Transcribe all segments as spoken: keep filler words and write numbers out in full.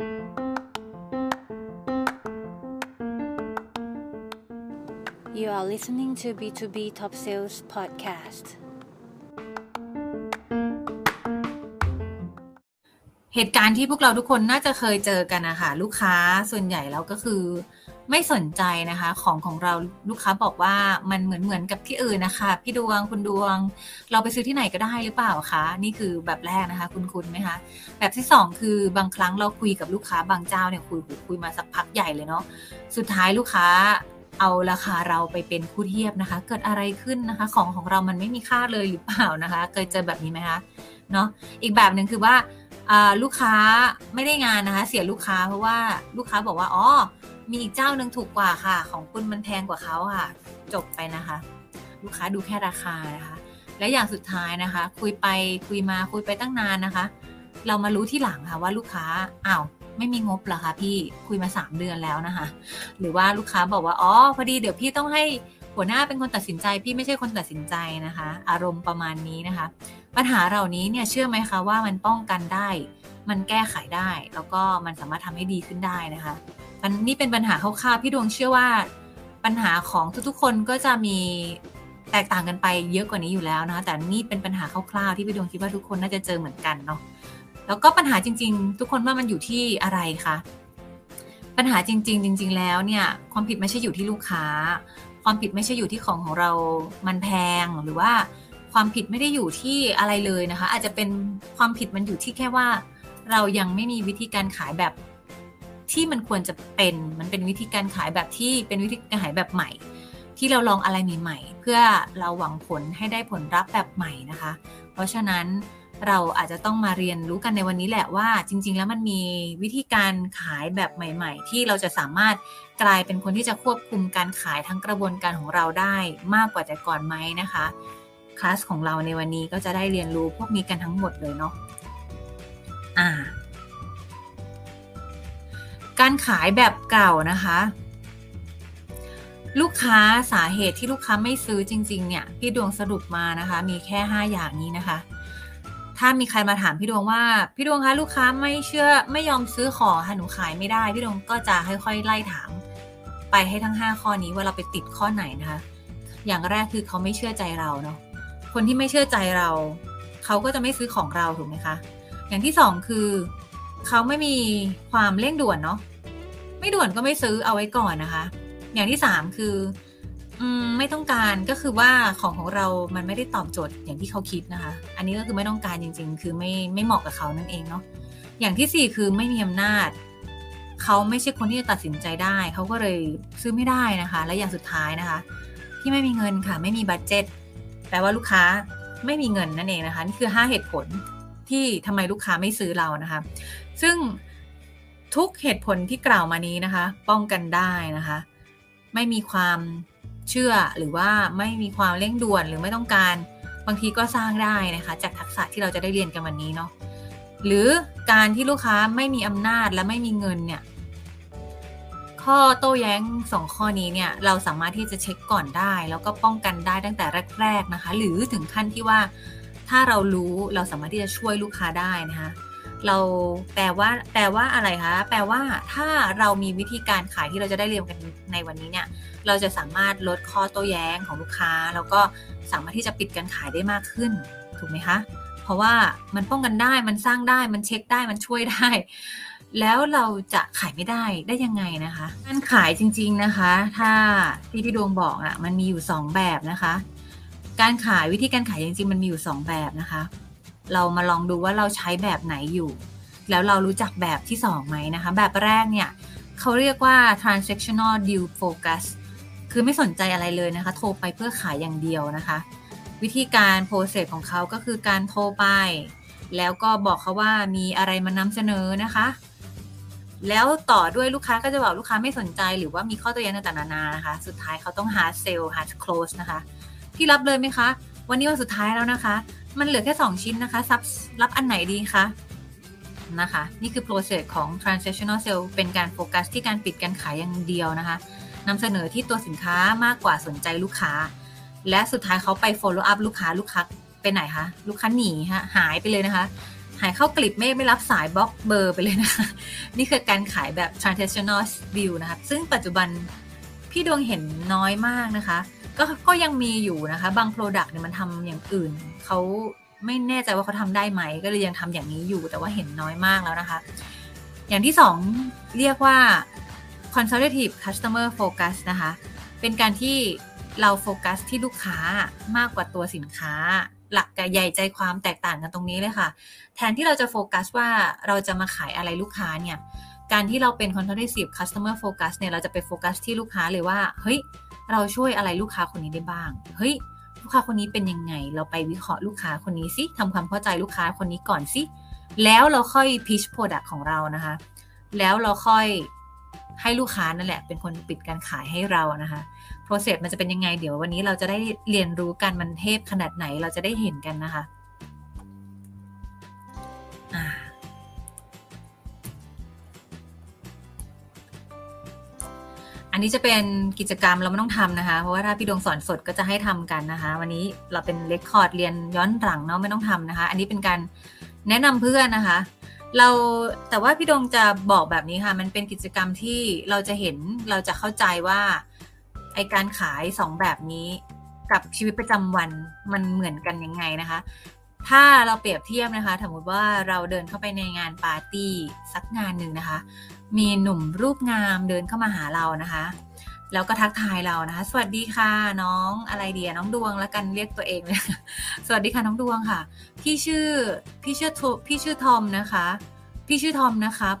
You are listening to บี ทู บี Top Sales Podcast เหตุการณ์ที่พวกเราทุกคนน่าจะเคยเจอกันนะคะลูกค้าส่วนใหญ่แล้วก็คือไม่สนใจนะคะของของเราลูกค้าบอกว่ามันเหมือนเหมือนกับที่อื่นนะคะพี่ดวงคุณดวงเราไปซื้อที่ไหนก็ได้หรือเปล่าคะนี่คือแบบแรกนะคะคุณคุณไหมคะแบบที่สองคือบางครั้งเราคุยกับลูกค้าบางเจ้าเนี่ยคุยคุยมาสักพักใหญ่เลยเนาะสุดท้ายลูกค้าเอาราคาเราไปเป็นคู่เทียบนะคะเกิดอะไรขึ้นนะคะของของเรามันไม่มีค่าเลยหรือเปล่านะคะเคยเจอแบบนี้ไหมคะเนาะอีกแบบนึงคือว่าลูกค้าไม่ได้งานนะคะเสียลูกค้าเพราะว่าลูกค้าบอกว่าอ๋อมีอีกเจ้านึงถูกกว่าค่ะของคุณมันแพงกว่าเขาค่ะจบไปนะคะลูกค้าดูแค่ราคานะคะและอย่างสุดท้ายนะคะคุยไปคุยมาคุยไปตั้งนานนะคะเรามารู้ที่หลังค่ะว่าลูกค้าอ้าวไม่มีงบเหรอคะพี่คุยมาสามเดือนแล้วนะคะหรือว่าลูกค้าบอกว่าอ๋อพอดีเดี๋ยวพี่ต้องให้หัวหน้าเป็นคนตัดสินใจพี่ไม่ใช่คนตัดสินใจนะคะอารมณ์ประมาณนี้นะคะปัญหาเหล่านี้เนี่ยเชื่อไหมคะว่ามันป้องกันได้มันแก้ไขได้แล้วก็มันสามารถทำให้ดีขึ้นได้นะคะอันนี้เป็นปัญหาคร่าวๆพี่ดวงเชื่อว่าปัญหาของทุกๆคนก็จะมีแตกต่างกันไปเยอะกว่านี้อยู่แล้วนะคะแต่นี่เป็นปัญหาคร่าวๆที่พี่ดวงคิดว่าทุกคนน่าจะเจอเหมือนกันเนาะแล้วก็ปัญหาจริงๆทุกคนว่ามันอยู่ที่อะไรคะปัญหาจริงๆจริงๆแล้วเนี่ยความผิดไม่ใช่อยู่ที่ลูกค้าความผิดไม่ใช่อยู่ที่ของของเรามันแพงหรือว่าความผิดไม่ได้อยู่ที่อะไรเลยนะคะอาจจะเป็นความผิดมันอยู่ที่แค่ว่าเรายังไม่มีวิธีการขายแบบที่มันควรจะเป็นมันเป็นวิธีการขายแบบที่เป็นวิธีการขายแบบใหม่ที่เราลองอะไรใหม่ๆเพื่อเราหวังผลให้ได้ผลลัพธ์แบบใหม่นะคะเพราะฉะนั้นเราอาจจะต้องมาเรียนรู้กันในวันนี้แหละว่าจริงๆแล้วมันมีวิธีการขายแบบใหม่ๆที่เราจะสามารถกลายเป็นคนที่จะควบคุมการขายทั้งกระบวนการของเราได้มากกว่าแต่ก่อนไหมนะคะคลาสของเราในวันนี้ก็จะได้เรียนรู้พวกนี้กันทั้งหมดเลยเนาะอ่าการขายแบบเก่านะคะลูกค้าสาเหตุที่ลูกค้าไม่ซื้อจริงๆเนี่ยพี่ดวงสรุปมานะคะมีแค่ห้าอย่างนี้นะคะถ้ามีใครมาถามพี่ดวงว่าพี่ดวงคะลูกค้าไม่เชื่อไม่ยอมซื้อของหนูขายไม่ได้พี่ดวงก็จะค่อยๆไล่ถามไปให้ทั้งห้าข้อนี้ว่าเราไปติดข้อไหนนะคะอย่างแรกคือเขาไม่เชื่อใจเราเนาะคนที่ไม่เชื่อใจเราเขาก็จะไม่ซื้อของเราถูกไหมคะอย่างที่สองคือเขาไม่มีความเร่งด่วนเนาะไม่ด่วนก็ไม่ซื้อเอาไว้ก่อนนะคะอย่างที่สามคืออืมไม่ต้องการก็คือว่าของของเรามันไม่ได้ตอบโจทย์อย่างที่เขาคิดนะคะอันนี้ก็คือไม่ต้องการจริงๆคือไม่ไม่เหมาะกับเขานั่นเองเนาะอย่างที่สี่คือไม่มีอำนาจเขาไม่ใช่คนที่จะตัดสินใจได้เขาก็เลยซื้อไม่ได้นะคะและอย่างสุดท้ายนะคะที่ไม่มีเงินค่ะไม่มีบัดเจ็ตแปลว่าลูกค้าไม่มีเงินนั่นเองนะคะนี่คือห้าเหตุผลที่ทำไมลูกค้าไม่ซื้อเรานะคะซึ่งทุกเหตุผลที่กล่าวมานี้นะคะป้องกันได้นะคะไม่มีความเชื่อหรือว่าไม่มีความเร่งด่วนหรือไม่ต้องการบางทีก็สร้างได้นะคะจากทักษะที่เราจะได้เรียนกันวันนี้เนาะหรือการที่ลูกค้าไม่มีอำนาจและไม่มีเงินเนี่ยข้อโต้แย้งสองข้อนี้เนี่ยเราสามารถที่จะเช็คก่อนได้แล้วก็ป้องกันได้ตั้งแต่แรกๆนะคะหรือถึงขั้นที่ว่าถ้าเรารู้เราสามารถที่จะช่วยลูกค้าได้นะคะเราแต่ว่าแต่ว่าอะไรคะแปลว่าถ้าเรามีวิธีการขายที่เราจะได้เรียนกันในวันนี้เนี่ยเราจะสามารถลดข้อโต้แย้งของลูกค้าแล้วก็สามารถที่จะปิดการขายได้มากขึ้นถูกไหมคะเพราะว่ามันป้องกันได้มันสร้างได้มันเช็คได้มันช่วยได้แล้วเราจะขายไม่ได้ได้ยังไงนะคะการขายจริงๆนะคะถ้าที่พี่ดวงบอกอ่ะมันมีอยู่สองแบบนะคะการขายวิธีการขายจริงๆมันมีอยู่สองแบบนะคะเรามาลองดูว่าเราใช้แบบไหนอยู่แล้วเรารู้จักแบบที่สองไหมนะคะแบบแรกเนี่ยเขาเรียกว่า transactional deal focus คือไม่สนใจอะไรเลยนะคะโทรไปเพื่อขายอย่างเดียวนะคะวิธีการ process ของเขาก็คือการโทรไปแล้วก็บอกเขาว่ามีอะไรมานำเสนอนะคะแล้วต่อด้วยลูกค้าก็จะบอกลูกค้าไม่สนใจหรือว่ามีข้อโต้แย้งต่างๆนานานะคะสุดท้ายเขาต้อง hard sell hard close นะคะพี่รับเลยไหมคะวันนี้วันสุดท้ายแล้วนะคะมันเหลือแค่สองชิ้นนะคะซับรับอันไหนดีคะนะคะนี่คือ process ของ transactional sale เป็นการโฟกัสที่การปิดการขายอย่างเดียวนะคะนำเสนอที่ตัวสินค้ามากกว่าสนใจลูกค้าและสุดท้ายเขาไป follow up ลูกค้าลูกค้าไปไหนคะลูกค้าหนีฮะหายไปเลยนะคะ หายเข้ากลิบเมฆไม่รับสายบล็อกเบอร์ไปเลยนะคะนี่คือการขายแบบ transactional view นะคะซึ่งปัจจุบันพี่ดวงเห็นน้อยมากนะคะก็ก็ยังมีอยู่นะคะบาง product เนี่ยมันทำอย่างอื่นเขาไม่แน่ใจว่าเขาทำได้ไหมก็เลยยังทำอย่างนี้อยู่แต่ว่าเห็นน้อยมากแล้วนะคะอย่างที่สองเรียกว่า consultative customer focus นะคะเป็นการที่เราโฟกัสที่ลูกค้ามากกว่าตัวสินค้าหลักใหญ่ใจความแตกต่างกันตรงนี้เลยค่ะแทนที่เราจะโฟกัสว่าเราจะมาขายอะไรลูกค้าเนี่ยการที่เราเป็น consultative customer focus เนี่ยเราจะไปโฟกัสที่ลูกค้าเลยว่าเฮ้ยเราช่วยอะไรลูกค้าคนนี้ได้บ้างเฮ้ยลูกค้าคนนี้เป็นยังไงเราไปวิเคราะห์ลูกค้าคนนี้สิทำความเข้าใจลูกค้าคนนี้ก่อนสิแล้วเราค่อย pitch product ของเรานะคะแล้วเราค่อยให้ลูกค้านั่นแหละเป็นคนปิดการขายให้เรานะคะโปรเซสมันจะเป็นยังไงเดี๋ยววันนี้เราจะได้เรียนรู้กันมันเทพขนาดไหนเราจะได้เห็นกันนะคะอันนี้จะเป็นกิจกรรมเราไม่ต้องทำนะคะเพราะว่าถ้าพี่ดวงสอนสดก็จะให้ทำกันนะคะวันนี้เราเป็นเรคคอร์ดเรียนย้อนหลังเนาะไม่ต้องทำนะคะอันนี้เป็นการแนะนำเพื่อนนะคะเราแต่ว่าพี่ดวงจะบอกแบบนี้ค่ะมันเป็นกิจกรรมที่เราจะเห็นเราจะเข้าใจว่าไอการขายสองแบบนี้กับชีวิตประจำวันมันเหมือนกันยังไงนะคะถ้าเราเปรียบเทียบนะคะสมมติว่าเราเดินเข้าไปในงานปาร์ตี้สักงานหนึ่งนะคะมีหนุ่มรูปงามเดินเข้ามาหาเรานะคะแล้วก็ทักทายเรานะคะสวัสดีค่ะน้องอะไรเดียน้องดวงแล้วกันเรียกตัวเองเลยสวัสดีค่ะน้องดวงค่ะพี่ชื่อพี่ชื่อพี่ชื่อทอมนะคะพี่ชื่อทอมนะครับ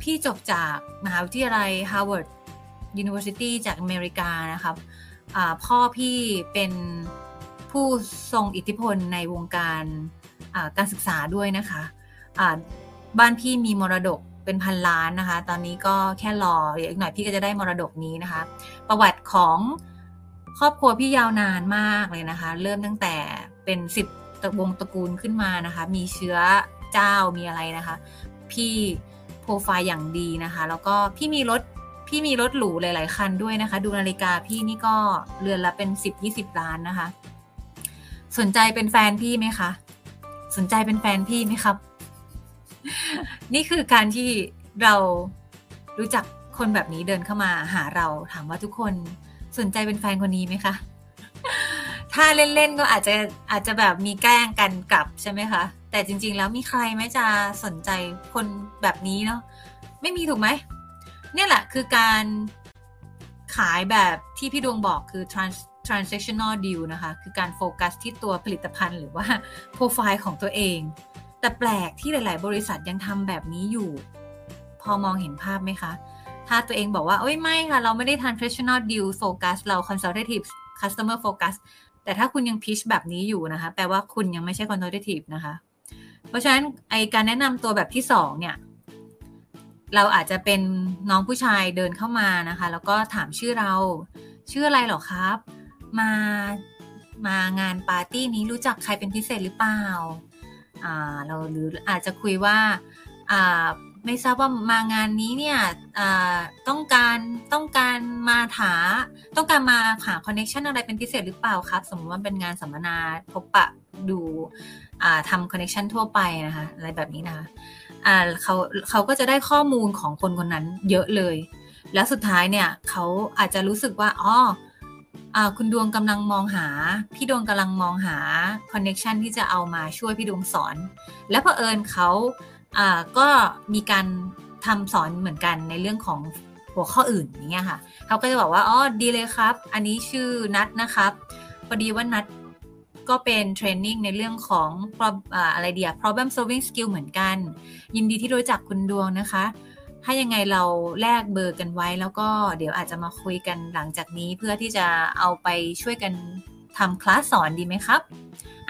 พี่จบจากมหาวิทยาลัย Harvard University จากอเมริกานะครับพ่อพี่เป็นผู้ทรงอิทธิพลในวงการการศึกษาด้วยนะคะบ้านพี่มีมรดกเป็นพันล้านนะคะตอนนี้ก็แค่รออีกหน่อยพี่ก็จะได้มรดกนี้นะคะประวัติของครอบครัวพี่ยาวนานมากเลยนะคะเริ่มตั้งแต่เป็นสิบวงตระกูลขึ้นมานะคะมีเชื้อเจ้ามีอะไรนะคะพี่โปรไฟล์อย่างดีนะคะแล้วก็พี่มีรถพี่มีรถหรูหลายๆคันด้วยนะคะดูนาฬิกาพี่นี่ก็เรือนละเป็น สิบถึงยี่สิบ ล้านนะคะสนใจเป็นแฟนพี่ไหมคะสนใจเป็นแฟนพี่ไหมครับนี่คือการที่เรารู้จักคนแบบนี้เดินเข้ามาหาเราถามว่าทุกคนสนใจเป็นแฟนคนนี้ไหมคะถ้าเล่นๆก็อาจจะอาจจะแบบมีแกล้งกันกลับใช่ไหมคะแต่จริงๆแล้วมีใครไหมจะสนใจคนแบบนี้เนาะไม่มีถูกไหมเนี่ยแหละคือการขายแบบที่พี่ดวงบอกคือ trans- transactional deal นะคะคือการโฟกัสที่ตัวผลิตภัณฑ์หรือว่าโปรไฟล์ของตัวเองแต่แปลกที่หลายๆบริษัทยังทำแบบนี้อยู่พอมองเห็นภาพไหมคะถ้าตัวเองบอกว่าโอ้ยไม่ค่ะเราไม่ได้ transactional deal focus เรา consultative customer focus แต่ถ้าคุณยัง pitch แบบนี้อยู่นะคะแปลว่าคุณยังไม่ใช่ consultative นะคะเพราะฉะนั้นไอการแนะนำตัวแบบที่สองเนี่ยเราอาจจะเป็นน้องผู้ชายเดินเข้ามานะคะแล้วก็ถามชื่อเราชื่ออะไรหรอครับมามางานปาร์ตี้นี้รู้จักใครเป็นพิเศษหรือเปล่าอ่าเราหรืออาจจะคุยว่าอ่าไม่ทราบว่ามางานนี้เนี่ยอ่าต้องการต้องการมาหาต้องการมาหาคอนเนคชั่นอะไรเป็นพิเศษหรือเปล่าครับสมมติว่าเป็นงานสัมมนาพบปะดูอ่าทำคอนเนคชั่นทั่วไปนะคะอะไรแบบนี้นะคะอ่าเขาเขาก็จะได้ข้อมูลของคนคนนั้นเยอะเลยแล้วสุดท้ายเนี่ยเขาอาจจะรู้สึกว่าอ๋ออ่าคุณดวงกำลังมองหาพี่ดวงกำลังมองหาคอนเนคชั่นที่จะเอามาช่วยพี่ดวงสอนและเผอิญเขาอ่าก็มีการทำสอนเหมือนกันในเรื่องของหัวข้ออื่นอย่างเงี้ยค่ะเขาก็จะบอกว่าอ๋อดีเลยครับอันนี้ชื่อนัทนะครับพอดีว่านัทก็เป็นเทรนนิ่งในเรื่องของอ่าอะไรเดีย problem solving skill เหมือนกันยินดีที่รู้จักคุณดวงนะคะถ้ายังไงเราแลกเบอร์กันไว้แล้วก็เดี๋ยวอาจจะมาคุยกันหลังจากนี้เพื่อที่จะเอาไปช่วยกันทำคลาสสอนดีไหมครับ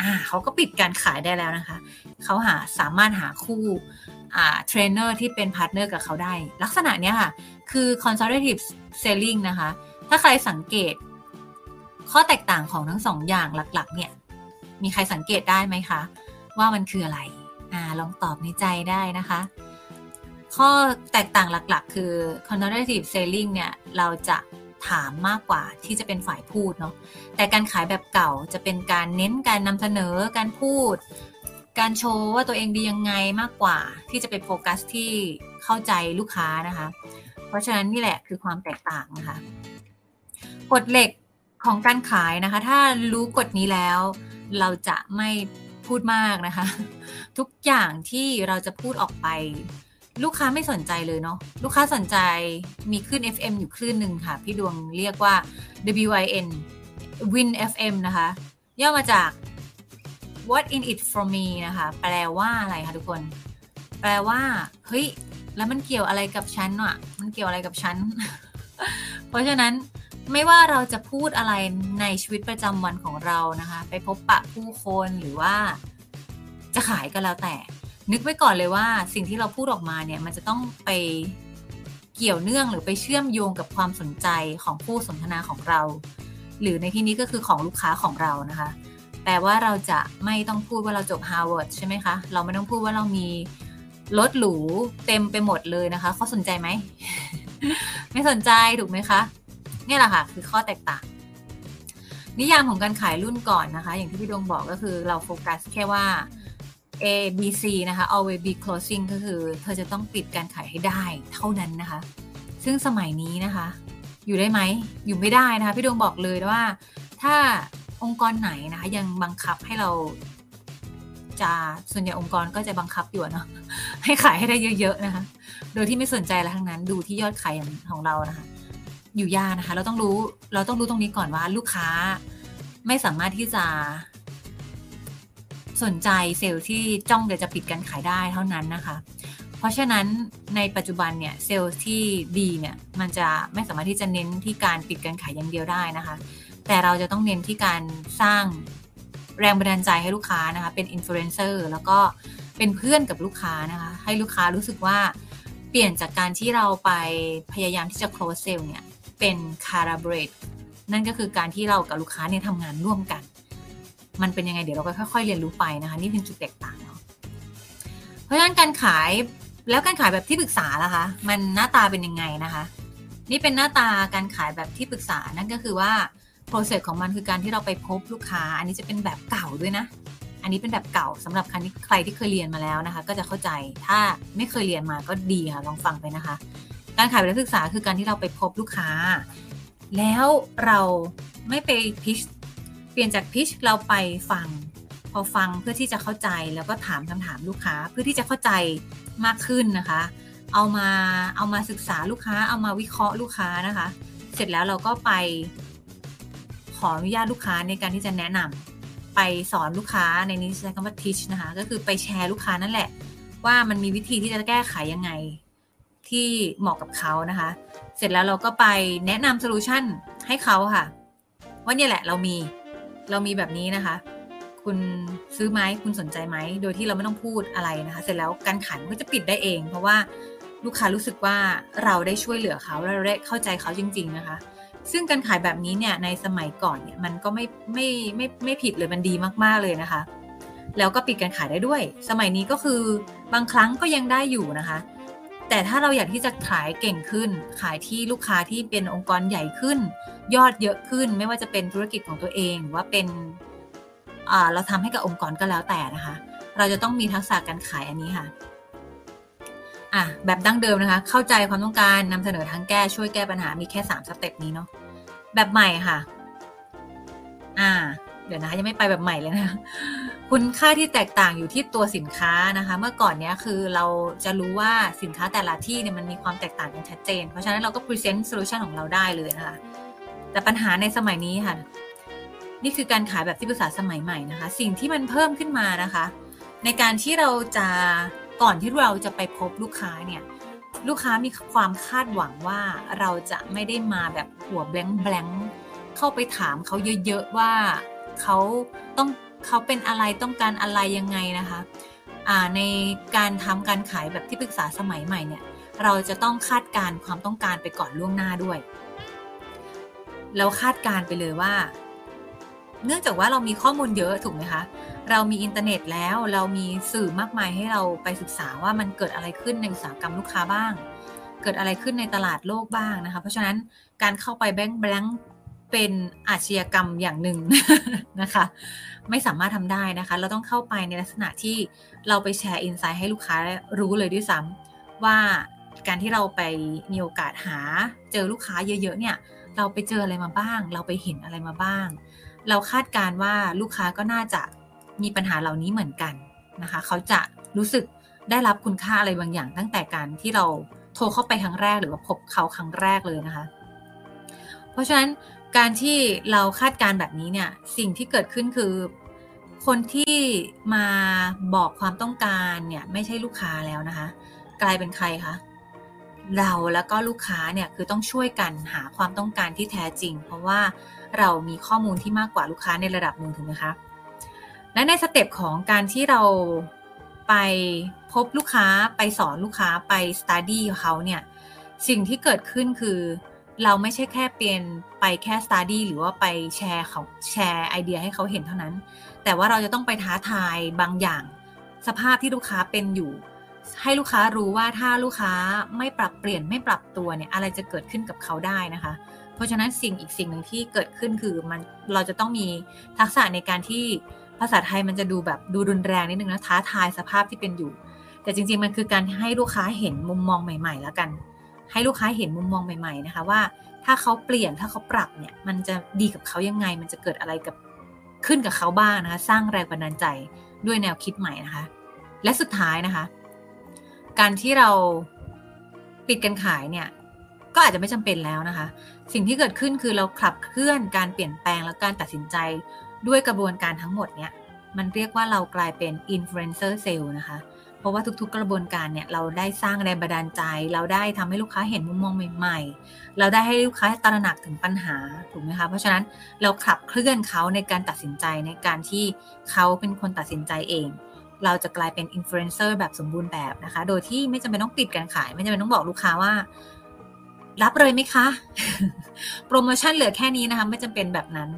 อ่าเขาก็ปิดการขายได้แล้วนะคะเขาหาสามารถหาคู่อ่าเทรนเนอร์ที่เป็นพาร์ทเนอร์กับเขาได้ลักษณะเนี้ยค่ะคือ consultative selling นะคะถ้าใครสังเกตข้อแตกต่างของทั้งสองอย่างหลักๆเนี่ยมีใครสังเกตได้ไหมคะว่ามันคืออะไรอ่าลองตอบในใจได้นะคะข้อแตกต่างหลักๆคือ consultative selling เนี่ยเราจะถามมากกว่าที่จะเป็นฝ่ายพูดเนาะแต่การขายแบบเก่าจะเป็นการเน้นการนำเสนอการพูด การโชว์ว่าตัวเองดียังไงมากกว่าที่จะไปโฟกัสที่เข้าใจลูกค้านะคะเพราะฉะนั้นนี่แหละคือความแตกต่างนะคะกฎเหล็กของการขายนะคะถ้ารู้กฎนี้แล้วเราจะไม่พูดมากนะคะทุกอย่างที่เราจะพูดออกไปลูกค้าไม่สนใจเลยเนาะลูกค้าสนใจมีคลื่น เอฟ เอ็ม อยู่คลื่นนึงค่ะพี่ดวงเรียกว่า ดับเบิลยู ไอ เอ็น Win เอฟ เอ็ม นะคะย่อมาจาก What in it for me นะคะแปลว่าอะไรคะทุกคนแปลว่าเฮ้ยแล้วมันเกี่ยวอะไรกับฉันอ่ะมันเกี่ยวอะไรกับฉัน เพราะฉะนั้นไม่ว่าเราจะพูดอะไรในชีวิตประจำวันของเรานะคะไปพบปะผู้คนหรือว่าจะขายก็แล้วแต่นึกไว้ก่อนเลยว่าสิ่งที่เราพูดออกมาเนี่ยมันจะต้องไปเกี่ยวเนื่องหรือไปเชื่อมโยงกับความสนใจของผู้สนทนาของเราหรือในที่นี้ก็คือของลูกค้าของเรานะคะแปลว่าเราจะไม่ต้องพูดว่าเราจบ Harvard ใช่ไหมคะเราไม่ต้องพูดว่าเรามีรถหรูเต็มไปหมดเลยนะคะเขาสนใจไหม ไม่สนใจถูกไหมคะนี่แหละค่ะคือข้อแตกต่างนิยามของการขายรุ่นก่อนนะคะอย่างที่พี่ดวงบอกก็คือเราโฟกัสแค่ว่า A B C นะคะ Always Be Closing ก็คือเธอจะต้องปิดการขายให้ได้เท่านั้นนะคะซึ่งสมัยนี้นะคะอยู่ได้ไหมอยู่ไม่ได้นะคะพี่ดวงบอกเลยว่าถ้าองค์กรไหนนะคะยังบังคับให้เราจะส่วนใหญ่องค์กรก็จะบังคับอยู่เนาะให้ขายให้ได้เยอะๆนะคะโดยที่ไม่สนใจอะไรทั้งนั้นดูที่ยอดขายของเรานะคะอยู่ยากนะคะเราต้องรู้เราต้องรู้ตรงนี้ก่อนว่าลูกค้าไม่สามารถที่จะสนใจเซลล์ที่จ้องเดี๋ยวจะปิดการขายได้เท่านั้นนะคะเพราะฉะนั้นในปัจจุบันเนี่ยเซลล์ที่ดีเนี่ยมันจะไม่สามารถที่จะเน้นที่การปิดการขายอย่างเดียวได้นะคะแต่เราจะต้องเน้นที่การสร้างแรงบันดาลใจให้ลูกค้านะคะเป็นอินฟลูเอนเซอร์แล้วก็เป็นเพื่อนกับลูกค้านะคะให้ลูกค้ารู้สึกว่าเปลี่ยนจากการที่เราไปพยายามที่จะ close sale เนี่ยเป็น collaborate นั่นก็คือการที่เรากับลูกค้าเนี่ยทำงานร่วมกันมันเป็นยังไงเดี๋ยวเราก็ค่อยๆเรียนรู้ไปนะคะนี่เป็นจุดแตกต่างเนาะเพราะฉะนั้นการขายแล้วการขายแบบที่ปรึกษาล่ะคะมันหน้าตาเป็นยังไงนะคะนี่เป็นหน้าตาการขายแบบที่ปรึกษานั่นก็คือว่า process ของมันคือการที่เราไปพบลูกค้าอันนี้จะเป็นแบบเก่าด้วยนะอันนี้เป็นแบบเก่าสำหรับใครที่เคยเรียนมาแล้วนะคะก็จะเข้าใจถ้าไม่เคยเรียนมาก็ดีค่ะลองฟังไปนะคะการขายแบบศึกษาคือการที่เราไปพบลูกค้าแล้วเราไม่ไปพิชเปลี่ยนจากพิชเราไปฟังพอฟังเพื่อที่จะเข้าใจแล้วก็ถามคำถามลูกค้าเพื่อที่จะเข้าใจมากขึ้นนะคะเอามาเอามาศึกษาลูกค้าเอามาวิเคราะห์ลูกค้านะคะเสร็จแล้วเราก็ไปขออนุญาตลูกค้าในการที่จะแนะนำไปสอนลูกค้าในนี้ใช้คำว่า teach นะคะก็คือไปแชร์ลูกค้านั่นแหละว่ามันมีวิธีที่จะแก้ไขยังไงที่เหมาะกับเขานะคะเสร็จแล้วเราก็ไปแนะนำโซลูชันให้เขาค่ะว่าเนี่ยแหละเรามีเรามีแบบนี้นะคะคุณซื้อไหมคุณสนใจไหมโดยที่เราไม่ต้องพูดอะไรนะคะเสร็จแล้วการขายมันก็จะปิดได้เองเพราะว่าลูกค้ารู้สึกว่าเราได้ช่วยเหลือเขาและเราได้เข้าใจเขาจริงๆนะคะซึ่งการขายแบบนี้เนี่ยในสมัยก่อนเนี่ยมันก็ไม่ไม่ไม่ไม่ผิดเลยมันดีมากๆเลยนะคะแล้วก็ปิดการขายได้ด้วยสมัยนี้ก็คือบางครั้งก็ยังได้อยู่นะคะแต่ถ้าเราอยากที่จะขายเก่งขึ้นขายที่ลูกค้าที่เป็นองค์กรใหญ่ขึ้นยอดเยอะขึ้นไม่ว่าจะเป็นธุรกิจของตัวเองหรือว่าเป็นอ่าเราทำให้กับองค์กรก็แล้วแต่นะคะเราจะต้องมีทักษะการขายอันนี้ค่ะอ่ะแบบดั้งเดิมนะคะเข้าใจความต้องการนำเสนอทางแก้ช่วยแก้ปัญหามีแค่สามสเต็ปนี้เนาะแบบใหม่ค่ะอ่าเดี๋ยวนะคะยังไม่ไปแบบใหม่เลยนะคุณค่าที่แตกต่างอยู่ที่ตัวสินค้านะคะเมื่อก่อนเนี้ยคือเราจะรู้ว่าสินค้าแต่ละที่เนี่ยมันมีความแตกต่างกันชัดเจนเพราะฉะนั้นเราก็ present solution ของเราได้เลยนะคะแต่ปัญหาในสมัยนี้ค่ะนี่คือการขายแบบที่ปรึกษาสมัยใหม่นะคะสิ่งที่มันเพิ่มขึ้นมานะคะในการที่เราจะก่อนที่เราจะไปพบลูกค้าเนี่ยลูกค้ามีความคาดหวังว่าเราจะไม่ได้มาแบบหัวแบล็งแบล็งเข้าไปถามเขาเยอะๆว่าเขาต้องเขาเป็นอะไรต้องการอะไรยังไงนะคะอ่าในการทำการขายแบบที่ปรึกษาสมัยใหม่เนี่ยเราจะต้องคาดการณ์ความต้องการไปก่อนล่วงหน้าด้วยเราคาดการณ์ไปเลยว่าเนื่องจากว่าเรามีข้อมูลเยอะถูกไหมคะเรามีอินเทอร์เน็ตแล้วเรามีสื่อมากมายให้เราไปศึกษาว่ามันเกิดอะไรขึ้นในอุตสาหกรรมลูกค้าบ้างเกิดอะไรขึ้นในตลาดโลกบ้างนะคะเพราะฉะนั้นการเข้าไปแบงค์แบงค์ เป็นอาชญากรรมอย่างหนึ่งนะคะไม่สามารถทำได้นะคะเราต้องเข้าไปในลักษณะที่เราไปแชร์อินไซต์ให้ลูกค้ารู้เลยด้วยซ้ำว่าการที่เราไปมีโอกาสหาเจอลูกค้าเยอะๆเนี่ยเราไปเจออะไรมาบ้างเราไปเห็นอะไรมาบ้างเราคาดการณ์ว่าลูกค้าก็น่าจะมีปัญหาเหล่านี้เหมือนกันนะคะเขาจะรู้สึกได้รับคุณค่าอะไรบางอย่างตั้งแต่การที่เราโทรเข้าไปครั้งแรกหรือว่าพบเขาครั้งแรกเลยนะคะเพราะฉะนั้นการที่เราคาดการณ์แบบนี้เนี่ยสิ่งที่เกิดขึ้นคือคนที่มาบอกความต้องการเนี่ยไม่ใช่ลูกค้าแล้วนะคะกลายเป็นใครคะเราแล้วก็ลูกค้าเนี่ยคือต้องช่วยกันหาความต้องการที่แท้จริงเพราะว่าเรามีข้อมูลที่มากกว่าลูกค้าในระดับหนึ่งถูกไหมคะและในสเต็ปของการที่เราไปพบลูกค้าไปสอนลูกค้าไปสต๊าดี้เขาเนี่ยสิ่งที่เกิดขึ้นคือเราไม่ใช่แค่เป็นไปแค่สต๊าดี้หรือว่าไปแชร์เขาแชร์ไอเดียให้เขาเห็นเท่านั้นแต่ว่าเราจะต้องไปท้าทายบางอย่างสภาพที่ลูกค้าเป็นอยู่ให้ลูกค้ารู้ว่าถ้าลูกค้าไม่ปรับเปลี่ยนไม่ปรับตัวเนี่ยอะไรจะเกิดขึ้นกับเขาได้นะคะเพราะฉะนั้นสิ่งอีกสิ่งหนึ่งที่เกิดขึ้นคือมันเราจะต้องมีทักษะในการที่ภาษาไทยมันจะดูแบบดูรุนแรงนิดนึงนะท้าทายสภาพที่เป็นอยู่แต่จริงๆมันคือการให้ลูกค้าเห็นมุมมองใหม่ๆแล้วกันให้ลูกค้าเห็นมุมมองใหม่ๆนะคะว่าถ้าเขาเปลี่ยนถ้าเขาปรับเนี่ยมันจะดีกับเขายังไงมันจะเกิดอะไรกับขึ้นกับเขาบ้างนะคะสร้างแรงบันดาลใจด้วยแนวคิดใหม่นะคะและสุดท้ายนะคะการที่เราปิดการขายเนี่ยก็อาจจะไม่จำเป็นแล้วนะคะสิ่งที่เกิดขึ้นคือเราขับเคลื่อนการเปลี่ยนแปลงและการตัดสินใจด้วยกระบวนการทั้งหมดเนี่ยมันเรียกว่าเรากลายเป็นอินฟลูเอนเซอร์เซลล์นะคะเพราะว่าทุกๆกระบวนการเนี่ยเราได้สร้างแรงบันดาลใจเราได้ทำให้ลูกค้าเห็นมุมมองใหม่ๆเราได้ให้ลูกค้าตระหนักถึงปัญหาถูกไหมคะเพราะฉะนั้นเราขับเคลื่อนเขาในการตัดสินใจในการที่เขาเป็นคนตัดสินใจเองเราจะกลายเป็นอินฟลูเอนเซอร์แบบสมบูรณ์แบบนะคะโดยที่ไม่จำเป็นต้องปิดการขายไม่จำเป็นต้องบอกลูกค้าว่ารับเลยไหมคะโปรโมชั่นเหลือแค่นี้นะคะไม่จำเป็นแบบนั้น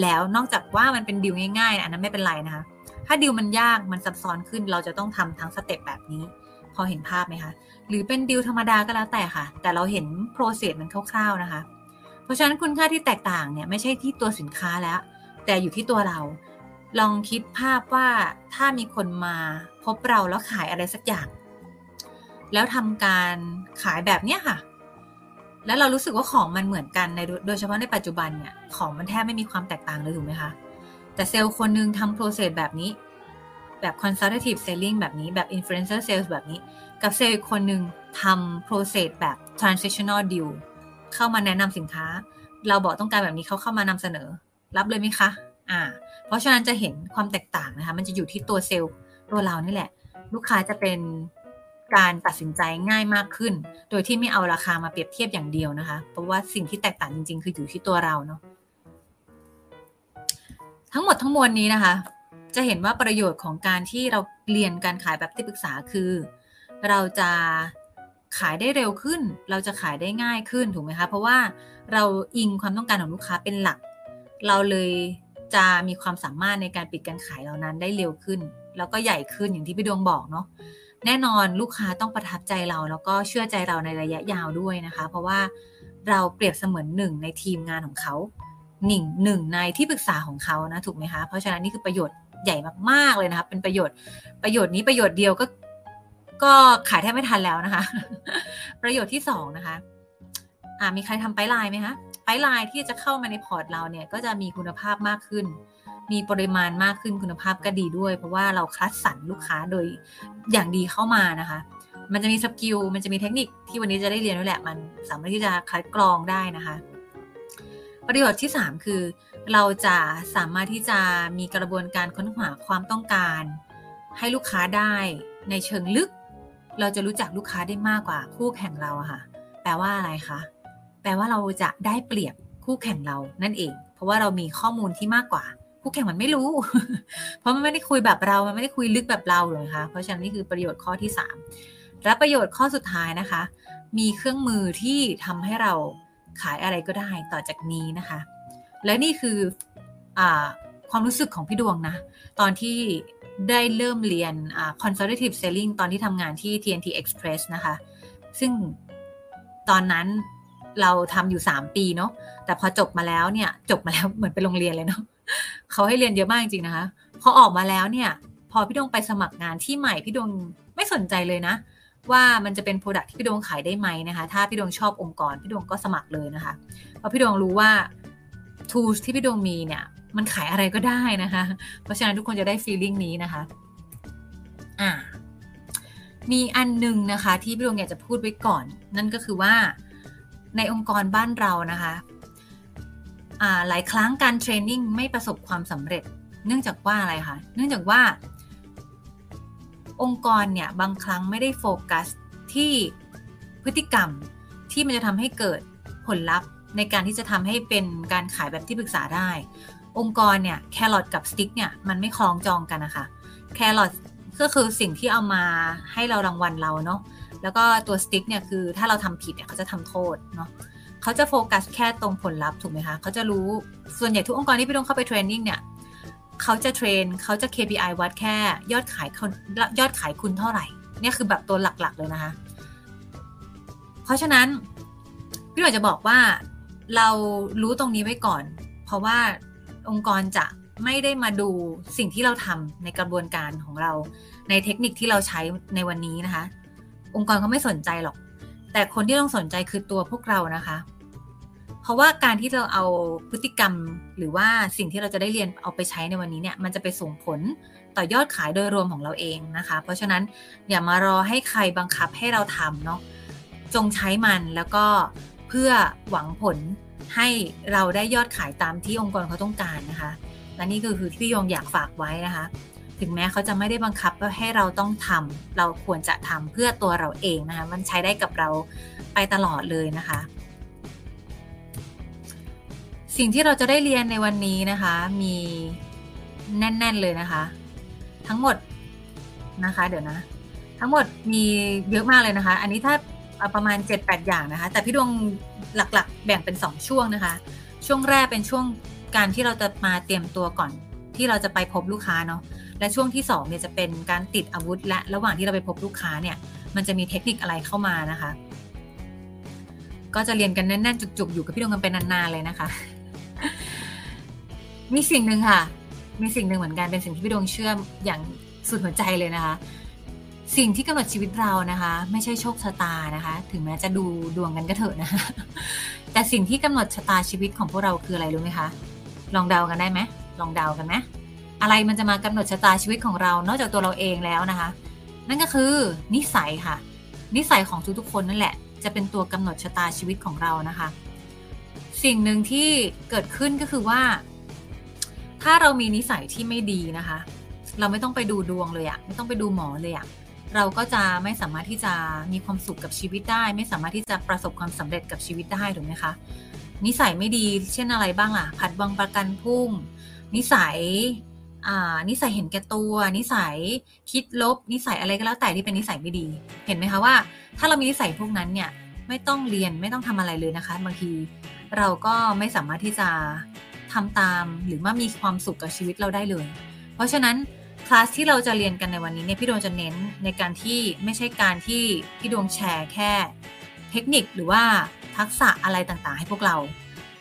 แล้วนอกจากว่ามันเป็นดีลง่ายๆอันนั้นไม่เป็นไรนะคะถ้าดีลมันยากมันซับซ้อนขึ้นเราจะต้องทำทั้งสเต็ปแบบนี้พอเห็นภาพไหมคะหรือเป็นดีลธรรมดาก็แล้วแต่ค่ะแต่เราเห็นโปรเซสมันคร่าวๆนะคะเพราะฉะนั้นคุณค่าที่แตกต่างเนี่ยไม่ใช่ที่ตัวสินค้าแล้วแต่อยู่ที่ตัวเราลองคิดภาพว่าถ้ามีคนมาพบเราแล้วขายอะไรสักอย่างแล้วทำการขายแบบเนี้ยค่ะแล้วเรารู้สึกว่าของมันเหมือนกันในโดยเฉพาะในปัจจุบันเนี่ยของมันแทบไม่มีความแตกต่างเลยถูกไหมคะแต่เซลล์คนนึงทำโปรเซสแบบนี้แบบ consultative selling แบบนี้แบบ influencer sales แบบนี้กับเซลล์อีกคนนึงทำโปรเซสแบบ transactional deal เข้ามาแนะนำสินค้าเราบอกต้องการแบบนี้เขาเข้ามานำเสนอรับเลยไหมคะอ่าเพราะฉะนั้นจะเห็นความแตกต่างนะคะมันจะอยู่ที่ตัวเซลล์ตัวเรานี่แหละลูกค้าจะเป็นการตัดสินใจง่ายมากขึ้นโดยที่ไม่เอาราคามาเปรียบเทียบอย่างเดียวนะคะเพราะว่าสิ่งที่แตกต่างจริงๆคืออยู่ที่ตัวเราเนาะทั้งหมดทั้งมวลนี้นะคะจะเห็นว่าประโยชน์ของการที่เราเรียนการขายแบบที่ปรึกษาคือเราจะขายได้เร็วขึ้นเราจะขายได้ง่ายขึ้นถูกไหมคะเพราะว่าเราอิงความต้องการของลูกค้าเป็นหลักเราเลยจะมีความสามารถในการปิดการขายเหล่านั้นได้เร็วขึ้นแล้วก็ใหญ่ขึ้นอย่างที่พี่ดวงบอกเนาะแน่นอนลูกค้าต้องประทับใจเราแล้วก็เชื่อใจเราในระยะยาวด้วยนะคะเพราะว่าเราเปรียบเสมือนหนึ่งในทีมงานของเขาหนึ่งหนึ่งในที่ปรึกษาของเขานะถูกไหมคะเพราะฉะนั้นนี่คือประโยชน์ใหญ่มากๆเลยนะคะเป็นประโยชน์ประโยชน์นี้ประโยชน์เดียวก็ก็ขายแทบไม่ทันแล้วนะคะประโยชน์ที่สองนะคะอ่ามีใครทำไพป์ไลน์ไหมคะไพป์ไลน์ที่จะเข้ามาในพอร์ตเราเนี่ยก็จะมีคุณภาพมากขึ้นมีปริมาณมากขึ้นคุณภาพก็ดีด้วยเพราะว่าเราคัดสรรลูกค้าโดยอย่างดีเข้ามานะคะมันจะมีสกิลมันจะมีเทคนิคที่วันนี้จะได้เรียนด้วยแหละมันสามารถที่จะคัดกรองได้นะคะประโยชน์ที่สามคือเราจะสามารถที่จะมีกระบวนการค้นหาความต้องการให้ลูกค้าได้ในเชิงลึกเราจะรู้จักลูกค้าได้มากกว่าคู่แข่งเราอะค่ะแปลว่าอะไรคะแปลว่าเราจะได้เปรียบคู่แข่งเรานั่นเองเพราะว่าเรามีข้อมูลที่มากกว่าคู่แข่งมันไม่รู้เพราะมันไม่ได้คุยแบบเรามันไม่ได้คุยลึกแบบเราเลยนะคะเพราะฉะนั้นนี่คือประโยชน์ข้อที่สามและประโยชน์ข้อสุดท้ายนะคะมีเครื่องมือที่ทำให้เราขายอะไรก็ได้ต่อจากนี้นะคะและนี่คืออ่าความรู้สึกของพี่ดวงนะตอนที่ได้เริ่มเรียนอ่า consultative selling ตอนที่ทำงานที่ ที เอ็น ที Express นะคะซึ่งตอนนั้น เราทำอยู่สามปีเนาะแต่พอจบมาแล้วเนี่ยจบมาแล้วเหมือนไปโรงเรียนเลยเนาะเขาให้เรียนเยอะมากจริงๆนะคะพอออกมาแล้วเนี่ยพอพี่ดวงไปสมัครงานที่ใหม่พี่ดวงไม่สนใจเลยนะว่ามันจะเป็น product ที่พี่ดวงขายได้ไหมนะคะถ้าพี่ดวงชอบองค์กรพี่ดวงก็สมัครเลยนะคะเพราะพี่ดวงรู้ว่า tools ที่พี่ดวงมีเนี่ยมันขายอะไรก็ได้นะคะเพราะฉะนั้นทุกคนจะได้ feeling นี้นะคะอ่ามีอันนึงนะคะที่พี่ดวงอยากจะพูดไว้ก่อนนั่นก็คือว่าในองค์กรบ้านเรานะคะอ่าหลายครั้งการเทรนนิ่งไม่ประสบความสำเร็จเนื่องจากว่าอะไรคะเนื่องจากว่าองค์กรเนี่ยบางครั้งไม่ได้โฟกัสที่พฤติกรรมที่มันจะทำให้เกิดผลลัพธ์ในการที่จะทำให้เป็นการขายแบบที่ปรึกษาได้องค์กรเนี่ยแครอทกับสติ๊กเนี่ยมันไม่คล้องจองกันนะคะแครอทก็คือสิ่งที่เอามาให้เรารางวัลเราเนาะแล้วก็ตัวสติ๊กเนี่ยคือถ้าเราทำผิดเนี่ยเขาจะทำโทษเนาะเขาจะโฟกัสแค่ตรงผลลัพธ์ถูกไหมคะเขาจะรู้ส่วนใหญ่ทุกองค์กรที่พี่ดวงเข้าไปเทรนนิ่งเนี่ยเขาจะเทรนเขาจะ เค พี ไอ วัดแค่ยอดขายยอดขายคุณเท่าไหร่เนี่ยคือแบบตัวหลักๆเลยนะคะเพราะฉะนั้นพี่หน่อยจะบอกว่าเรารู้ตรงนี้ไว้ก่อนเพราะว่าองค์กรจะไม่ได้มาดูสิ่งที่เราทำในกระบวนการของเราในเทคนิคที่เราใช้ในวันนี้นะคะองค์กรเขาไม่สนใจหรอกแต่คนที่ต้องสนใจคือตัวพวกเรานะคะเพราะว่าการที่เราเอาพฤติกรรมหรือว่าสิ่งที่เราจะได้เรียนเอาไปใช้ในวันนี้เนี่ยมันจะไปส่งผลต่อยอดขายโดยรวมของเราเองนะคะเพราะฉะนั้นอย่ามารอให้ใครบังคับให้เราทำเนาะจงใช้มันแล้วก็เพื่อหวังผลให้เราได้ยอดขายตามที่องค์กรเขาต้องการนะคะและนี่ก็คือที่พี่ยงอยากฝากไว้นะคะถึงแม้เขาจะไม่ได้บังคับให้เราต้องทำเราควรจะทำเพื่อตัวเราเองนะคะมันใช้ได้กับเราไปตลอดเลยนะคะสิ่งที่เราจะได้เรียนในวันนี้นะคะมีแน่นๆเลยนะคะทั้งหมดนะคะเดี๋ยวนะทั้งหมดมีเยอะมากเลยนะคะอันนี้ถ้าประมาณ เจ็ดแปด อย่างนะคะแต่พี่ดวงหลักๆแบ่งเป็นสองช่วงนะคะช่วงแรกเป็นช่วงการที่เราจะมาเตรียมตัวก่อนที่เราจะไปพบลูกค้าเนาะและช่วงที่สองเนี่ยจะเป็นการติดอาวุธและระหว่างที่เราไปพบลูกค้าเนี่ยมันจะมีเทคนิคอะไรเข้ามานะคะก็จะเรียนกันแน่นๆจุกๆอยู่กับพี่ดวงกันไปนานๆเลยนะคะมีสิ่งหนึ่งค่ะมีสิ่งหนึ่งเหมือนกันเป็นสิ่งที่พี่ดวงเชื่ออย่างสุดหัวใจเลยนะคะสิ่งที่กำหนดชีวิตเรานะคะไม่ใช่โชคชะตานะคะถึงแม้จะดูดวงกันก็เถอะนะคะแต่สิ่งที่กำหนดชะตาชีวิตของพวกเราคืออะไรรู้ไหมคะลองเดากันได้ไหมลองเดากันไหมอะไรมันจะมากำหนดชะตาชีวิตของเรานอกจากตัวเราเองแล้วนะคะนั่นก็คือนิสัยค่ะนิสัยของทุกๆคนนั่นแหละจะเป็นตัวกำหนดชะตาชีวิตของเรานะคะสิ่งหนึ่งที่เกิดขึ้นก็คือว่าถ้าเรามีนิสัยที่ไม่ดีนะคะเราไม่ต้องไปดูดวงเลยอะไม่ต้องไปดูหมอเลยอะเราก็จะไม่สามารถที่จะมีความสุขกับชีวิตได้ไม่สามารถที่จะประสบความสำเร็จกับชีวิตได้ถูกไหมคะนิสัยไม่ดีเช่นอะไรบ้างล่ะผัดวังประกันพรุ่งนิสัยอ่านิสัยเห็นแก่ตัวนิสัยคิดลบนิสัยอะไรก็แล้วแต่ที่เป็นนิสัยไม่ดีเห็นไหมคะว่าถ้าเรามีนิสัยพวกนั้นเนี่ยไม่ต้องเรียนไม่ต้องทำอะไรเลยนะคะบางทีเราก็ไม่สามารถที่จะทำตามหรือว่ามีความสุขกับชีวิตเราได้เลยเพราะฉะนั้นคลาสที่เราจะเรียนกันในวันนี้เนี่ยพี่ดวงจะเน้นในการที่ไม่ใช่การที่พี่ดวงแชร์แค่เทคนิคหรือว่าทักษะอะไรต่างๆให้พวกเรา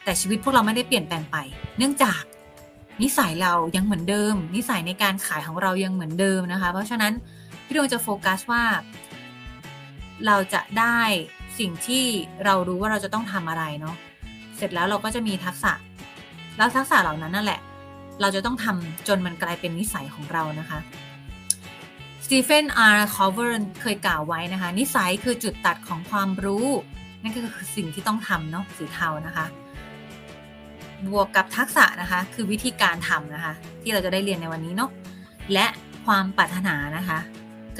แต่ชีวิตพวกเราไม่ได้เปลี่ยนแปลงไปเนื่องจากนิสัยเรายังเหมือนเดิมนิสัยในการขายของเรายังเหมือนเดิมนะคะเพราะฉะนั้นพี่ดวงจะโฟกัสว่าเราจะได้สิ่งที่เรารู้ว่าเราจะต้องทำอะไรเนาะเสร็จแล้วเราก็จะมีทักษะแล้วทักษะเหล่านั้นนั่นแหละเราจะต้องทำจนมันกลายเป็นนิสัยของเรานะคะสตีเฟน อาร์ คอเวอร์เคยกล่าวไว้นะคะนิสัยคือจุดตัดของความรู้นั่นก็คือสิ่งที่ต้องทำเนาะสีเทานะคะบวกกับทักษะนะคะคือวิธีการทำนะคะที่เราจะได้เรียนในวันนี้เนาะและความปรารถนานะคะ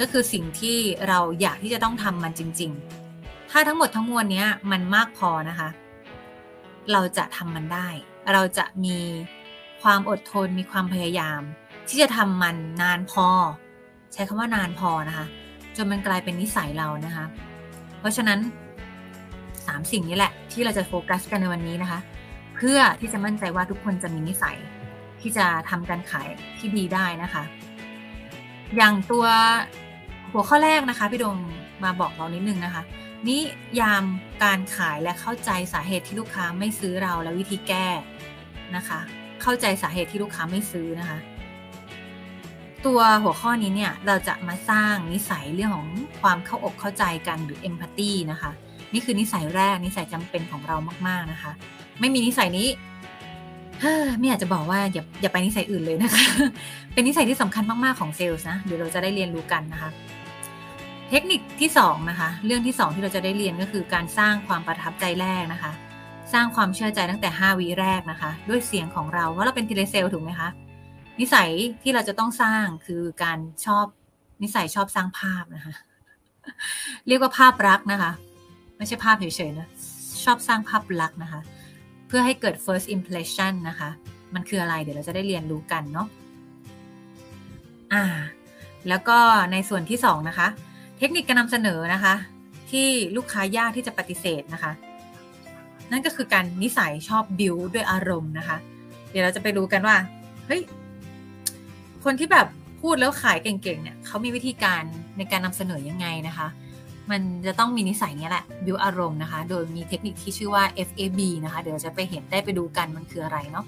ก็คือสิ่งที่เราอยากที่จะต้องทำมันจริงๆถ้าทั้งหมดทั้งมวลเนี้ยมันมากพอนะคะเราจะทำมันได้เราจะมีความอดทนมีความพยายามที่จะทำมันนานพอใช้คำว่านานพอนะคะจนมันกลายเป็นนิสัยเรานะคะเพราะฉะนั้นสามสิ่งนี้แหละที่เราจะโฟกัสกันในวันนี้นะคะเพื่อที่จะมั่นใจว่าทุกคนจะมีนิสัยที่จะทำการขายที่ดีได้นะคะอย่างตัวหัวข้อแรกนะคะพี่ดวงมาบอกเรานิดนึงนะคะ นิยามการขายและเข้าใจสาเหตุที่ลูกค้าไม่ซื้อเราและวิธีแก้นะคะเข้าใจสาเหตุที่ลูกค้าไม่ซื้อนะคะตัวหัวข้อนี้เนี่ยเราจะมาสร้างนิสัยเรื่องของความเข้าอกเข้าใจกันหรือ empathy นะคะนี่คือนิสัยแรกนิสัยจำเป็นของเรามากๆนะคะไม่มีนิสัยนี้ไม่อยากจะบอกว่าอย่าอย่าไปนิสัยอื่นเลยนะคะเป็นนิสัยที่สำคัญมากๆของเซลส์นะเดี๋ยวเราจะได้เรียนรู้กันนะคะเทคนิคที่สองนะคะเรื่องที่สองที่เราจะได้เรียนก็คือการสร้างความประทับใจแรกนะคะสร้างความเชื่อใจตั้งแต่ห้าวิแรกนะคะด้วยเสียงของเราเพราะเราเป็นเทเลเซลถูกไหมคะนิสัยที่เราจะต้องสร้างคือการชอบนิสัยชอบสร้างภาพนะคะเรียกว่าภาพลักษณ์นะคะไม่ใช่ภาพเฉยๆนะชอบสร้างภาพลักษณ์นะคะเพื่อให้เกิด first impression นะคะมันคืออะไรเดี๋ยวเราจะได้เรียนรู้กันเนาะอ่าแล้วก็ในส่วนที่สองนะคะเทคนิคการนำเสนอนะคะที่ลูกค้ายากที่จะปฏิเสธนะคะนั่นก็คือการนิสัยชอบบิวด้วยอารมณ์นะคะเดี๋ยวเราจะไปดูกันว่าเฮ้ยคนที่แบบพูดแล้วขายเก่งๆเนี่ยเขามีวิธีการในการนำเสนอยังไงนะคะมันจะต้องมีนิสัยเนี้ยแหละบิวอารมณ์นะคะโดยมีเทคนิคที่ชื่อว่า เอฟ เอ บี นะคะเดี๋ยวจะไปเห็นได้ไปดูกันมันคืออะไรเนาะ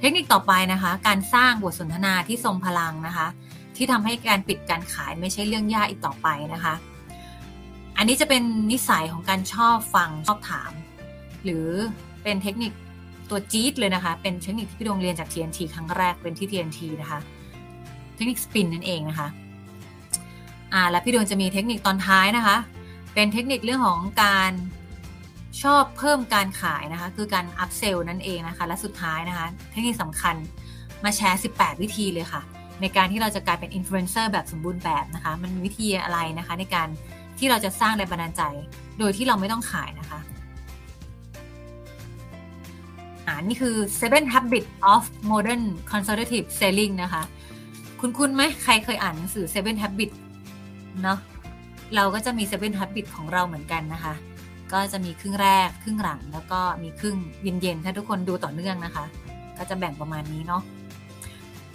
เทคนิคต่อไปนะคะการสร้างบทสนทนาที่ทรงพลังนะคะที่ทำให้การปิดการขายไม่ใช่เรื่องยากอีกต่อไปนะคะอันนี้จะเป็นนิสัยของการชอบฟังชอบถามหรือเป็นเทคนิคตัวจี๊ดเลยนะคะเป็นเทคนิคที่พี่ดวงเรียนจาก ที เอ็น ที ครั้งแรกเป็นที่ ที เอ็น ที นะคะเทคนิคสปินนั่นเองนะคะอ่าและพี่ดวงจะมีเทคนิคตอนท้ายนะคะเป็นเทคนิคเรื่องของการชอบเพิ่มการขายนะคะคือการอัพเซลนั่นเองนะคะและสุดท้ายนะคะเทคนิคสำคัญมาแชร์สิบแปดวิธีเลยค่ะในการที่เราจะกลายเป็นอินฟลูเอนเซอร์แบบสมบูรณ์แบบนะคะมันมีวิธีอะไรนะคะในการที่เราจะสร้างแรงบันดาลใจโดยที่เราไม่ต้องขายนะคะอ่านี่คือ seven habits of modern consultative selling นะคะคุ้นๆไหมใครเคยอ่านหนังสือ seven habits เนาะเราก็จะมี seven habits ของเราเหมือนกันนะคะก็จะมีครึ่งแรกครึ่งหลังแล้วก็มีครึ่งเย็นๆถ้าทุกคนดูต่อเนื่องนะคะก็จะแบ่งประมาณนี้เนาะ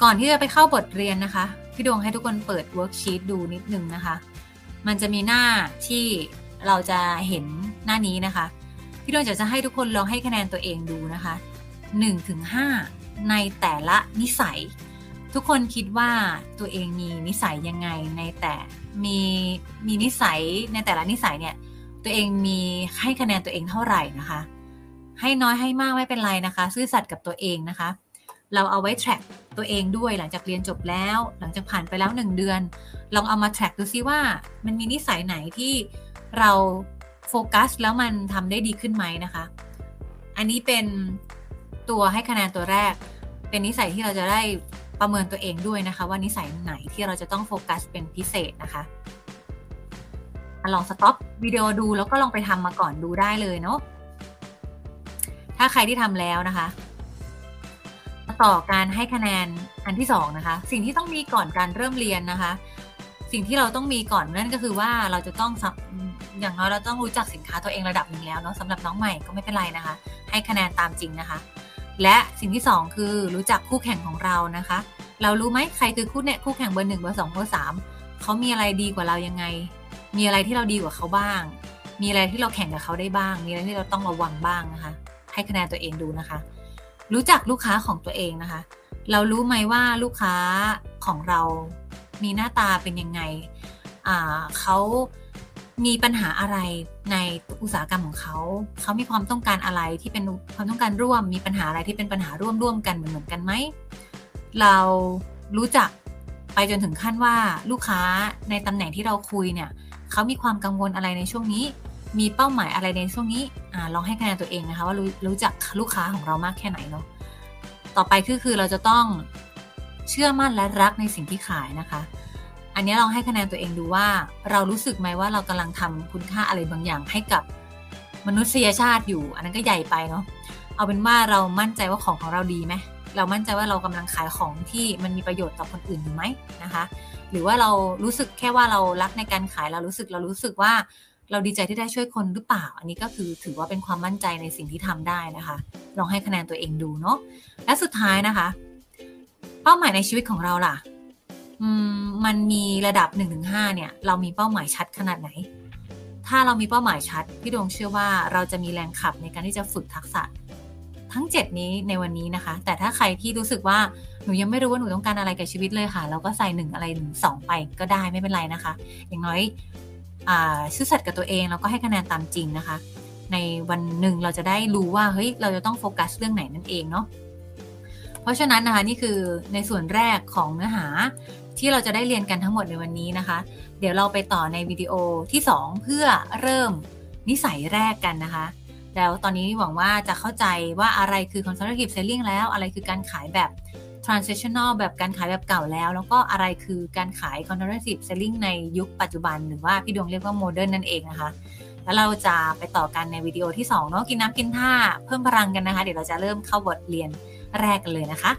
ก่อนที่จะไปเข้าบทเรียนนะคะพี่ดวงให้ทุกคนเปิดเวิร์กชีตดูนิดนึงนะคะมันจะมีหน้าที่เราจะเห็นหน้านี้นะคะพี่ดวงจะให้ทุกคนลองให้คะแนนตัวเองดูนะคะ หนึ่งถึงห้า ในแต่ละนิสัยทุกคนคิดว่าตัวเองมีนิสัยยังไงในแต่มีมีนิสัยในแต่ละนิสัยเนี่ยตัวเองมีให้คะแนนตัวเองเท่าไหร่นะคะให้น้อยให้มากไม่เป็นไรนะคะซื่อสัตย์กับตัวเองนะคะเราเอาไว้แทร็กตัวเองด้วยหลังจากเรียนจบแล้วหลังจากผ่านไปแล้วหนึ่งเดือนลองเอามาแทร็กดูซิว่ามันมีนิสัยไหนที่เราโฟกัสแล้วมันทำได้ดีขึ้นไหมนะคะอันนี้เป็นตัวให้คะแนนตัวแรกเป็นนิสัยที่เราจะได้ประเมินตัวเองด้วยนะคะว่านิสัยไหนที่เราจะต้องโฟกัสเป็นพิเศษนะคะลองสต็อปวิดีโอดูแล้วก็ลองไปทำมาก่อนดูได้เลยเนาะถ้าใครที่ทำแล้วนะคะต่อการให้คะแนนอันที่สองนะคะสิ่งที่ต้องมีก่อนการเริ่มเรียนนะคะสิ่งที่เราต้องมีก่อนนั่นก็คือว่าเราจะต้องอย่างน้อยเราต้องรู้จักสินค้าตัวเองระดับหนึ่งแล้วเนาะสำหรับน้องใหม่ก็ไม่เป็นไรนะคะให้คะแนนตามจริงนะคะและสิ่งที่สองคือรู้จักคู่แข่งของเรานะคะเรารู้ไหมใครคือคู่เนี่ยคู่แข่งเบอร์หนึ่งเบอร์สองเบอร์สามเขามีอะไรดีกว่าเรายังไงมีอะไรที่เราดีกว่าเขาบ้างมีอะไรที่เราแข่งกับเขาได้บ้างมีอะไรที่เราต้องระวังบ้างนะคะให้คะแนนตัวเองดูนะคะรู้จักลูกค้าของตัวเองนะคะเรารู้ไหมว่าลูกค้าของเรามีหน้าตาเป็นยังไงอ่าเขามีปัญหาอะไรในอุตสาหกรรมของเขาเขามีความต้องการอะไรที่เป็นความต้องการร่วมมีปัญหาอะไรที่เป็นปัญหาร่วมร่วมกันเหมือนเหมือนกันไหมเรารู้จักไปจนถึงขั้นว่าลูกค้าในตำแหน่งที่เราคุยเนี่ยเขามีความกังวลอะไรในช่วงนี้มีเป้าหมายอะไรในช่วงนี้อ่าลองให้คะแนนตัวเองนะคะว่ารู้รู้จักลูกค้าของเรามากแค่ไหนเนาะต่อไปคือคือเราจะต้องเชื่อมั่นและรักในสิ่งที่ขายนะคะอันนี้ลองให้คะแนนตัวเองดูว่าเรารู้สึกไหมว่าเรากำลังทำคุณค่าอะไรบางอย่างให้กับมนุษยชาติอยู่อันนั้นก็ใหญ่ไปเนาะเอาเป็นว่าเรามั่นใจว่าของของเราดีไหมเรามั่นใจว่าเรากำลังขายของที่มันมีประโยชน์ต่อคนอื่นอยู่ไหมนะคะหรือว่าเรารู้สึกแค่ว่าเรารักในการขายเรารู้สึกเรารู้สึกว่าเราดีใจที่ได้ช่วยคนหรือเปล่าอันนี้ก็คือถือว่าเป็นความมั่นใจในสิ่งที่ทำได้นะคะลองให้คะแนนตัวเองดูเนาะและสุดท้ายนะคะเป้าหมายในชีวิตของเราล่ะมันมีระดับ หนึ่งถึงห้า เนี่ยเรามีเป้าหมายชัดขนาดไหน ถ้าเรามีเป้าหมายชัดพี่ดวงเชื่อว่าเราจะมีแรงขับในการที่จะฝึกทักษะทั้งเจ็ดนี้ในวันนี้นะคะแต่ถ้าใครที่รู้สึกว่าหนูยังไม่รู้ว่าหนูต้องการอะไรกับชีวิตเลยค่ะเราก็ใส่หนึ่งอะไรหนึ่งสองไปก็ได้ไม่เป็นไรนะคะอย่างน้อยอ่าซื่อสัตย์กับตัวเองแล้วก็ให้คะแนนตามจริงนะคะในวันหนึ่งเราจะได้รู้ว่าเฮ้ยเราจะต้องโฟกัสเรื่องไหนนั่นเองเนาะเพราะฉะนั้นนะคะนี่คือในส่วนแรกของเนื้อหาที่เราจะได้เรียนกันทั้งหมดในวันนี้นะคะเดี๋ยวเราไปต่อในวิดีโอที่สองเพื่อเริ่มนิสัยแรกกันนะคะแล้วตอนนี้หวังว่าจะเข้าใจว่าอะไรคือ Consultative Selling แล้วอะไรคือการขายแบบ Transactional แบบการขายแบบเก่าแล้วแล้วก็อะไรคือการขาย Consultative Selling ในยุคปัจจุบันหรือว่าพี่ดวงเรียกว่า Modern นั่นเองนะคะแล้วเราจะไปต่อกันในวิดีโอที่สองเนาะกินน้ำกินท่าเพิ่มพลังกันนะคะเดี๋ยวเราจะเริ่มเข้าบทเรียนแรกกันเลยนะคะ